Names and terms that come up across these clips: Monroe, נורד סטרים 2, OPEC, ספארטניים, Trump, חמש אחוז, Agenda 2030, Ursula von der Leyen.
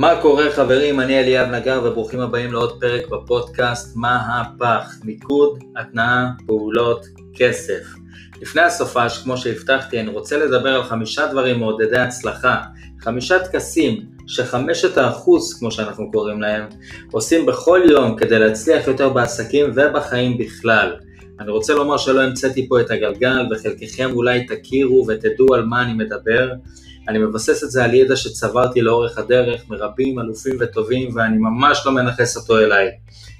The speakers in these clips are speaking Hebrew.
מה קורה חברים, אני אליאב נגר וברוכים הבאים לעוד פרק בפודקאסט מה הפך, מיקוד, התנאה, פעולות, כסף. לפני הסופש, כמו שהבטחתי, אני רוצה לדבר על 5 דברים מעודדי הצלחה, 5 טקסים ש5% כמו שאנחנו קוראים להם, עושים בכל יום כדי להצליח יותר בעסקים ובחיים בכלל. אני רוצה לומר שלא המצאתי פה את הגלגל וחלקכם אולי תכירו ותדעו על מה אני מדבר. אני מבסס את זה על ידע שצברתי לאורך הדרך מרבים, אלופים וטובים, ואני ממש לא מנחס אותו אליי.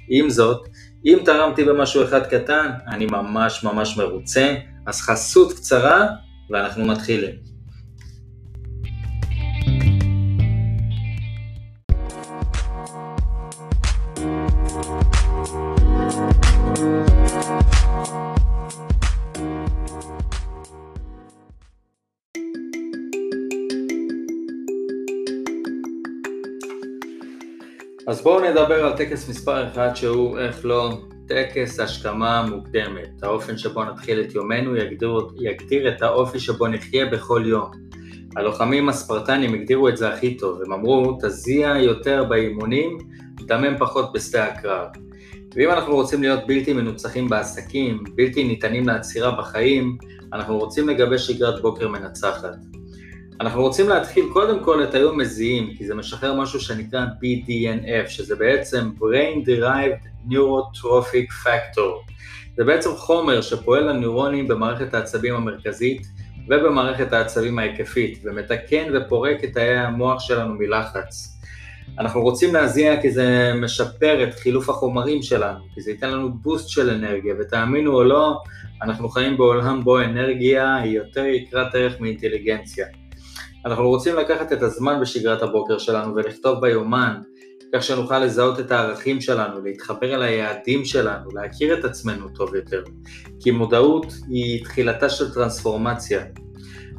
עם זאת, אם תרמתי במשהו אחד קטן, אני ממש ממש מרוצה, אז חסות קצרה ואנחנו מתחילים. אז בואו נדבר על טקס מספר 1 שהוא, איך לא, טקס השכמה מוקדמת. האופן שבו נתחיל את יומנו יגדיר את האופי שבו נחיה בכל יום. הלוחמים הספרטנים הגדירו את זה הכי טוב, הם אמרו תזיע יותר באימונים, דמם פחות בשדה הקרב. ואם אנחנו רוצים להיות בלתי מנוצחים בעסקים, בלתי ניתנים לעצירה בחיים, אנחנו רוצים לגבש שגרת בוקר מנצחת. אנחנו רוצים להתחיל קודם כל את היום מזיעים, כי זה משחרר משהו שנקרא BDNF, שזה בעצם Brain Derived Neurotrophic Factor. זה בעצם חומר שפועל לנוירונים במערכת העצבים המרכזית ובמערכת העצבים ההיקפית, ומתקן ופורק את תאי המוח שלנו מלחץ. אנחנו רוצים להזיע כי זה משפר את חילוף החומרים שלנו, כי זה ייתן לנו בוסט של אנרגיה, ותאמינו או לא, אנחנו חיים בעולם בו אנרגיה היא יותר יקרת ערך מאינטליגנציה. אנחנו רוצים לקחת את הזמן בשגרת הבוקר שלנו ולכתוב ביומן, כך שנוכל לזהות את הערכים שלנו, להתחבר אל היעדים שלנו, להכיר את עצמנו טוב יותר, כי מודעות היא תחילתה של טרנספורמציה.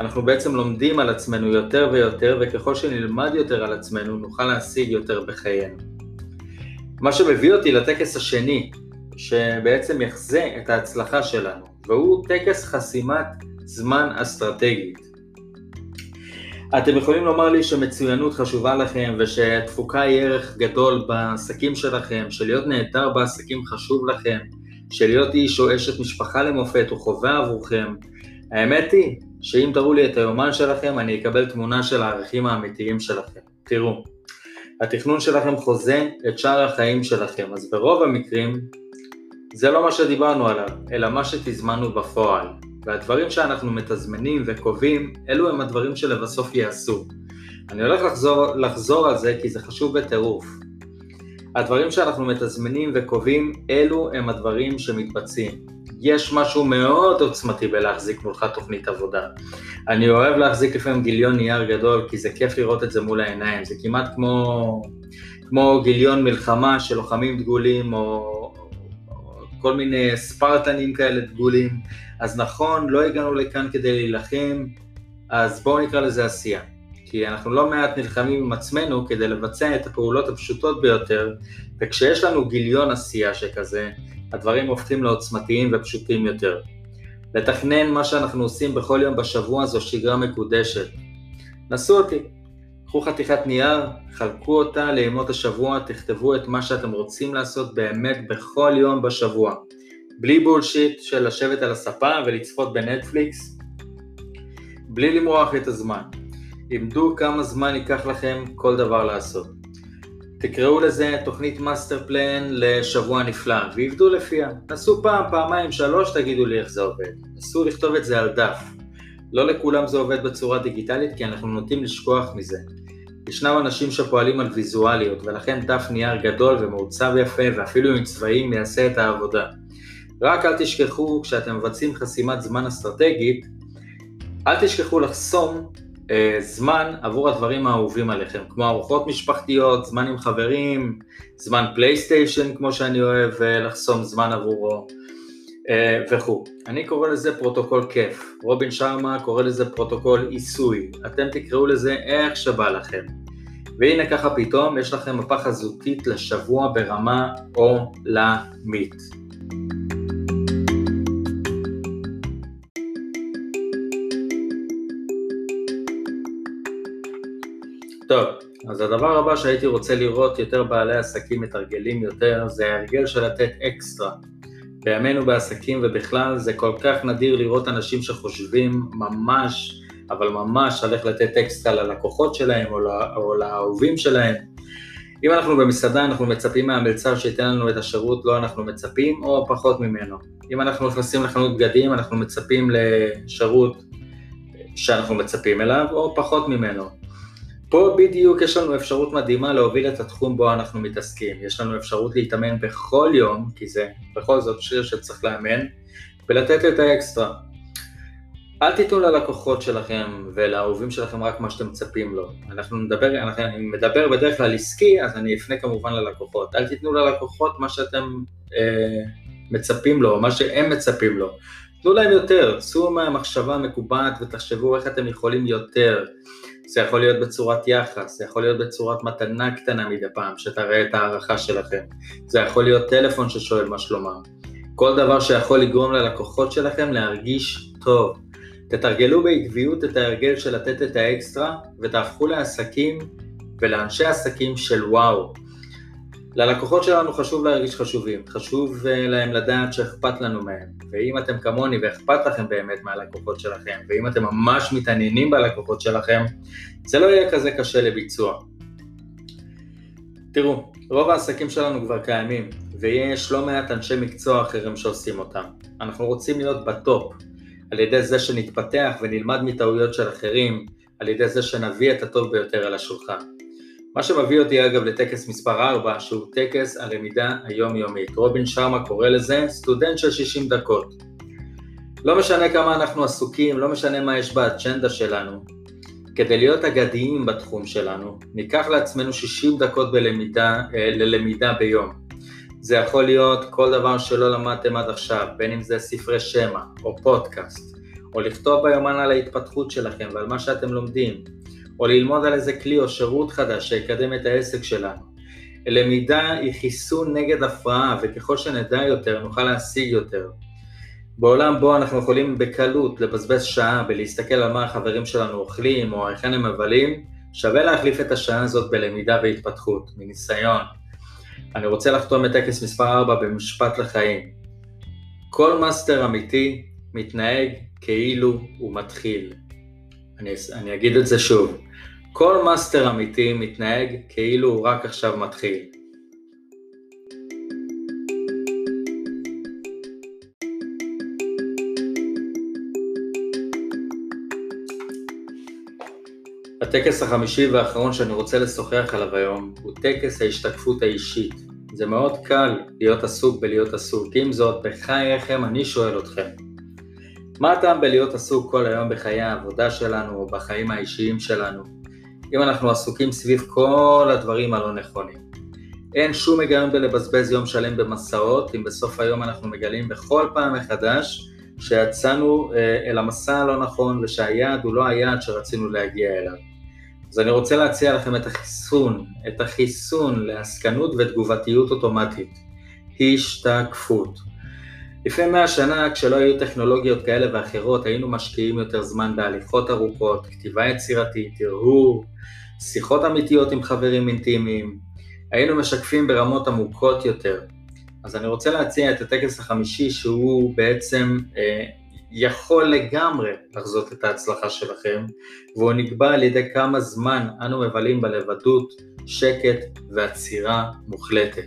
אנחנו בעצם לומדים על עצמנו יותר ויותר, וככל שנלמד יותר על עצמנו נוכל להשיג יותר בחיינו. מה שמביא אותי לטקס השני, שבעצם יחזה את ההצלחה שלנו, והוא טקס חסימת זמן אסטרטגית. אתם יכולים לומר לי שמצוינות חשובה לכם ושתפוקה היא ערך גדול בעסקים שלכם, שלהיות נהדר בעסקים חשוב לכם, שלהיות איש או אשת משפחה למופת הוא חובה עבורכם. האמת היא שאם תראו לי את היומן שלכם אני אקבל תמונה של הערכים האמיתיים שלכם. תראו, התכנון שלכם חוזה את שאר החיים שלכם, אז ברוב המקרים זה לא מה שדיברנו עליו, אלא מה שתזמנו בפועל. והדברים שאנחנו מתזמנים וקובעים, אלו הם הדברים שלבסוף יעשו. אני הולך לחזור על זה כי זה חשוב בטירוף. הדברים שאנחנו מתזמנים וקובעים, אלו הם הדברים שמתבצעים. יש משהו מאוד עוצמתי בלהחזיק מולך תוכנית עבודה. אני אוהב להחזיק לפעמים גיליון נייר גדול כי זה כיף לראות את זה מול העיניים. זה כמעט כמו גיליון מלחמה של לוחמים דגולים או כל מיני ספרטנים כאלה דגולים. אז נכון, לא הגענו לכאן כדי להילחם, אז בואו נקרא לזה עשייה. כי אנחנו לא מעט נלחמים עם עצמנו כדי לבצע את הפעולות הפשוטות ביותר, וכשיש לנו גיליון עשייה שכזה, הדברים הופכים לעוצמתיים ופשוטים יותר. לתכנן מה שאנחנו עושים בכל יום בשבוע זו שגרה מקודשת. נסו אותי, קחו חתיכת נייר, חלקו אותה לימות השבוע, תכתבו את מה שאתם רוצים לעשות באמת בכל יום בשבוע. בלי בולשיט של לשבת על הספה ולצפות בנטפליקס, בלי למרוח את הזמן. עמדו כמה זמן ייקח לכם כל דבר לעשות. תקראו לזה תוכנית מאסטר פלן לשבוע נפלא, ועבדו לפיה. נסו פעם, פעמיים, 3, תגידו לי איך זה עובד. נסו לכתוב את זה על דף. לא לכולם זה עובד בצורה דיגיטלית, כי אנחנו נוטים לשכוח מזה. ישנם אנשים שפועלים על ויזואליות, ולכן דף נייר גדול ומעוצב יפה, ואפילו עם צבעים יעשה את העבודה. רק אל תשכחו, כשאתם מבצעים חסימת זמן אסטרטגית, אל תשכחו לחסום זמן עבור הדברים האהובים עליכם, כמו ארוחות משפחתיות, זמן עם חברים, זמן פלייסטיישן, כמו שאני אוהב לחסום זמן עבורו, וכו'. אני קורא לזה פרוטוקול כיף. רובין שרמה קורא לזה פרוטוקול עיסוי. אתם תקראו לזה איך שבא לכם. והנה ככה פתאום יש לכם מפה חזותית לשבוע ברמה עולמית. טוב, אז הדבר הבא שהייתי רוצה לראות יותר בעלי עסקים מתרגלים יותר, זה הרגל של לתת אקסטרה. בימינו בעסקים ובכלל זה כל כך נדיר לראות אנשים שחושבים ממש, אבל ממש הולך לתת אקסטרה ללקוחות שלהם או לאהובים שלהם. אם אנחנו במסעדה אנחנו מצפים מהמלצר שייתן לנו את השירות, לא אנחנו מצפים או פחות ממנו. אם אנחנו נכנסים לחנות בגדים אנחנו מצפים לשירות שאנחנו מצפים אליו או פחות ממנו. פה בדיוק יש לנו אפשרות מדהימה להוביל את התחום בו אנחנו מתעסקים. יש לנו אפשרות להתאמן בכל יום, כי זה בכל זאת שיר שצריך לאמן, ולתת את האקסטרה. אל תיתנו ללקוחות שלכם ולאהובים שלכם רק מה שאתם מצפים לו. אני מדבר בדרך כלל עסקי, אז אני אפנה כמובן ללקוחות. אל תיתנו ללקוחות מה שאתם מצפים לו, מה שהם מצפים לו. תנו להם יותר, תנו מהמחשבה המקובעת ותחשבו איך אתם יכולים יותר. זה יכול להיות בצורת יחס, זה יכול להיות בצורת מתנה קטנה מדי פעם, שתראה את הערכה שלכם. זה יכול להיות טלפון ששואל מה שלומם. כל דבר שיכול לגרום ללקוחות שלכם להרגיש טוב. תתרגלו בעקביות את ההרגל של לתת את האקסטרה, ותהפכו לעסקים ולאנשי עסקים של וואו. ללקוחות שלנו חשוב להרגיש חשובים, חשוב להם לדעת שאכפת לנו מהם, ואם אתם כמוני ואכפת לכם באמת מהלקוחות שלכם, ואם אתם ממש מתעניינים בלקוחות שלכם, זה לא יהיה כזה קשה לביצוע. תראו, רוב העסקים שלנו כבר קיימים, ויש לא מעט אנשי מקצוע אחרים שעושים אותם. אנחנו רוצים להיות בטופ, על ידי זה שנתפתח ונלמד מטעויות של אחרים, על ידי זה שנביא את הטוב ביותר על השולחן. מה שמביא אותי אגב לטקס מספר 4, שהוא טקס הלמידה היומיומית. רובין שרמה קורא לזה סטודנט של 60 דקות. לא משנה כמה אנחנו עסוקים, לא משנה מה יש באג'נדה שלנו. כדי להיות אגדיים בתחום שלנו, ניקח לעצמנו 60 דקות ללמידה ביום. זה יכול להיות כל דבר שלא למדתם עד עכשיו, בין אם זה ספרי שמע או פודקאסט, או לכתוב ביומן על ההתפתחות שלכם ועל מה שאתם לומדים, או ללמוד על איזה כלי או שירות חדש שיקדם את העסק שלנו. למידה היא חיסון נגד הפרעה, וככל שנדע יותר נוכל להשיג יותר. בעולם בו אנחנו יכולים בקלות לבזבז שעה ולהסתכל על מה החברים שלנו אוכלים או איכן הם מבלים, שווה להחליף את השעה הזאת בלמידה והתפתחות, מניסיון. אני רוצה לחתום את טקס מספר 4 במשפט לחיים. כל מאסטר אמיתי מתנהג כאילו הוא מתחיל. אני אגיד את זה שוב. כל מאסטר אמיתי מתנהג כאילו הוא רק עכשיו מתחיל. הטקס החמישי והאחרון שאני רוצה לשוחח עליו היום הוא טקס ההשתקפות האישית. זה מאוד קל להיות עסוק בלהיות עסוק. עם זאת, בחייכם אני שואל אתכם, מה הטעם בלהיות עסוק כל היום בחיי העבודה שלנו או בחיים האישיים שלנו, אם אנחנו עסוקים סביב כל הדברים הלא נכונים? אין שום היגיון בלבזבז יום שלם במסעות, אם בסוף היום אנחנו מגלים בכל פעם מחדש שיצאנו אל המסע הלא נכון ושהיעד הוא לא היעד שרצינו להגיע אליו. אז אני רוצה להציע לכם את החיסון להסקנות ותגובתיות אוטומטית. השתקפות. לפני 100 שנה, כשלא היו טכנולוגיות כאלה ואחרות, היינו משקיעים יותר זמן בהליכות ארוכות, כתיבה יצירתית, הרהור, שיחות אמיתיות עם חברים אינטימיים. היינו משקפים ברמות עמוקות יותר. אז אני רוצה להציע את הטקס החמישי, שהוא בעצם יכול לגמרי לחזות את ההצלחה שלכם, והוא נקבע על ידי כמה זמן אנו מבלים בלבדות, שקט ועצירה מוחלטת.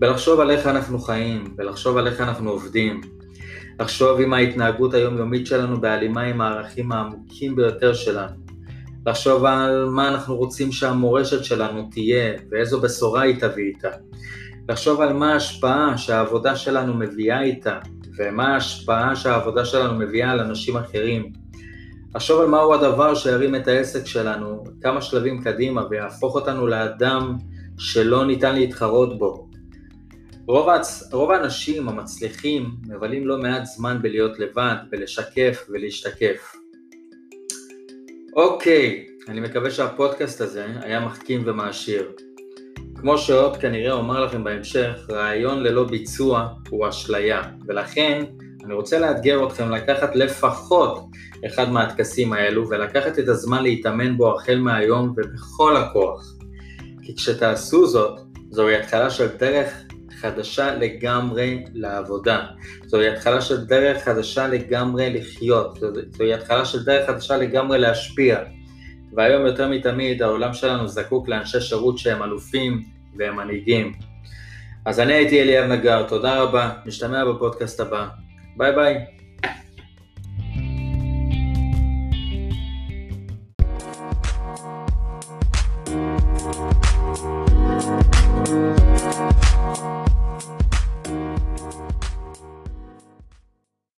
ולחשוב על איך אנחנו חיים, ולחשוב על איך אנחנו עובדים, לחשוב אם ההתנהגות היומיומית שלנו בהלימה עם הערכים העמוקים ביותר שלנו, לחשוב על מה אנחנו רוצים שהמורשת שלנו תהיה, ואיזו בשורה היא תביא איתה, לחשוב על מה ההשפעה שהעבודה שלנו מביאה איתה, ומה ההשפעה שהעבודה שלנו מביאה על אנשים אחרים, לחשוב על מהו הדבר שירים את העסק שלנו כמה שלבים קדימה, ויהפוך אותנו לאדם שלא ניתן להתחרות בו. רוב האנשים המצליחים מבלים לא מעט זמן בלהיות לבד, בלשקף ולהשתקף. אוקיי, אני מקווה שהפודקאסט הזה היה מחכים ומעשיר. כמו שעוד כנראה אומר לכם בהמשך, רעיון ללא ביצוע הוא אשליה, ולכן אני רוצה לאתגר אתכם לקחת לפחות אחד מהתקסים האלו, ולקחת את הזמן להתאמן בו החל מהיום ובכל הכוח. כי כשתעשו זאת, זוהי התחלה של דרך חדשה לגמרי לעבודה. זוהי התחלה של דרך חדשה לגמרי לחיות. זוהי התחלה של דרך חדשה לגמרי להשפיע. והיום יותר מתמיד העולם שלנו זקוק לאנשי שירות שהם אלופים והם מנהיגים. אז אני הייתי אליאב נגר, תודה רבה, נשתמע בפודקאסט הבא. ביי ביי.